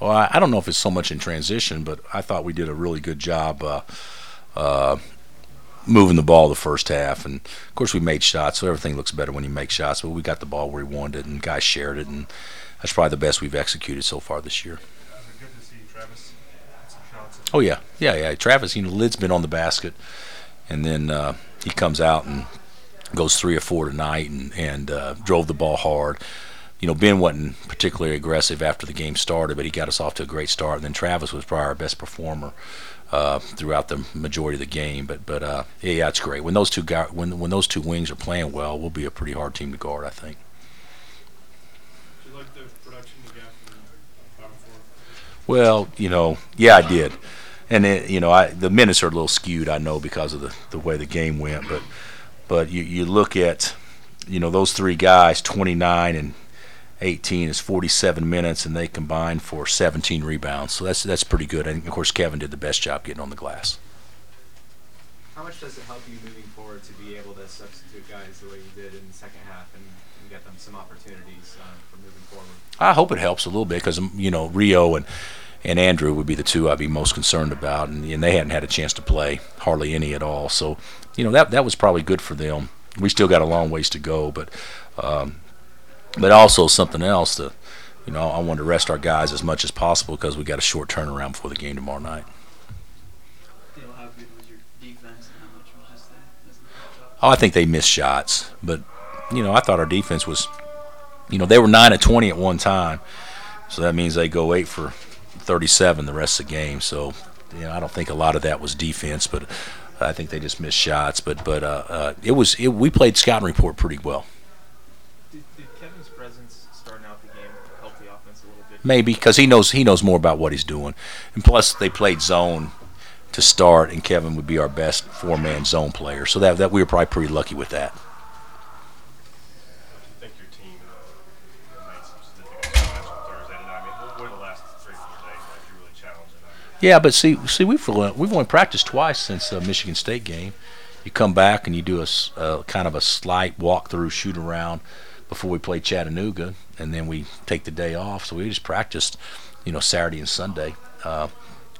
well, I don't know if it's so much in transition, but I thought we did a really good job moving the ball the first half. And, of course, we made shots, so everything looks better when you make shots. But we got the ball where we wanted it, and guys shared it. And that's probably the best we've executed so far this year. Good to see Travis get some shots. Oh, yeah. Yeah. Travis, lid's been on the basket. And then he comes out and goes 3 or 4 tonight and drove the ball hard. Ben wasn't particularly aggressive after the game started, but he got us off to a great start. And then Travis was probably our best performer throughout the majority of the game. But yeah, it's great. When those two wings are playing well, we'll be a pretty hard team to guard, I think. Did you like the production you got from the Final Four? Well, yeah, I did. And the minutes are a little skewed, I know, because of the way the game went. But you look at, those three guys, 29 and 18 is 47 minutes, and they combined for 17 rebounds. So that's pretty good. And of course, Kevin did the best job getting on the glass. How much does it help you moving forward to be able to substitute guys the way you did in the second half and get them some opportunities for moving forward? I hope it helps a little bit because Rio and Andrew would be the two I'd be most concerned about, and they hadn't had a chance to play hardly any at all. So, that was probably good for them. We still got a long ways to go, but also something else that, I wanted to rest our guys as much as possible because we got a short turnaround before the game tomorrow night. How good was your defense and how much was that? Oh, I think they missed shots, but I thought our defense was, they were 9 of 20 at one time, so that means they go 8 for 37 the rest of the game. So, I don't think a lot of that was defense, but I think they just missed shots. But we played scouting report pretty well. Did Kevin's presence starting out the game help the offense a little bit? Maybe because he knows more about what he's doing, and plus they played zone to start, and Kevin would be our best 4-man zone player. So that we were probably pretty lucky with that. Do you think your team made some significant strides on Thursday tonight? What were the last 3-4 days like you really challenged tonight? Yeah, but see, we've only practiced twice since the Michigan State game. You come back and you do a kind of a slight walkthrough shoot around before we play Chattanooga, and then we take the day off. So we just practiced, Saturday and Sunday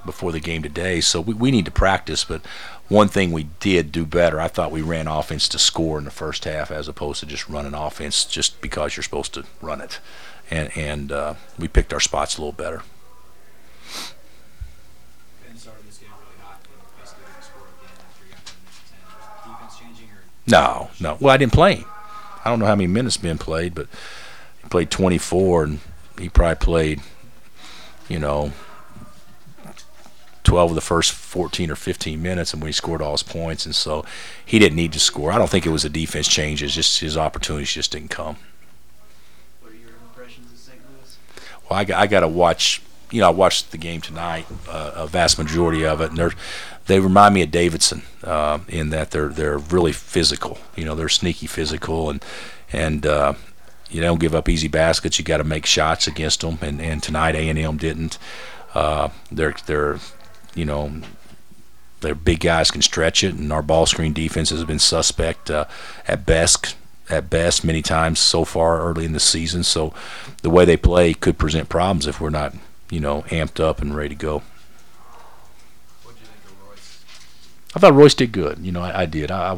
before the game today. So we need to practice. But one thing we did do better, I thought we ran offense to score in the first half as opposed to just running offense just because you're supposed to run it. And we picked our spots a little better. No. Well, I didn't play him. I don't know how many minutes Ben played, but he played 24, and he probably played, 12 of the first 14 or 15 minutes, and we scored all his points, and so he didn't need to score. I don't think it was a defense change. It's just his opportunities just didn't come. What are your impressions of St. Louis? Well, I got to watch. I watched the game tonight, a vast majority of it, and they remind me of Davidson in that they're really physical. They're sneaky physical, and you don't give up easy baskets. You got to make shots against them, and tonight A&M didn't. Their big guys can stretch it, and our ball screen defense has been suspect at best many times so far early in the season. So the way they play could present problems if we're not amped up and ready to go. What did you think of Royce? I thought Royce did good. I did. I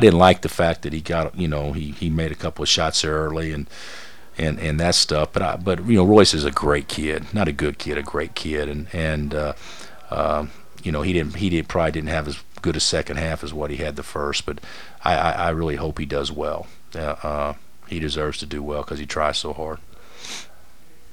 didn't like the fact that he got. He made a couple of shots there early and that stuff. But Royce is a great kid, not a good kid, a great kid. And he probably didn't have as good a second half as what he had the first. But I really hope he does well. He deserves to do well because he tries so hard.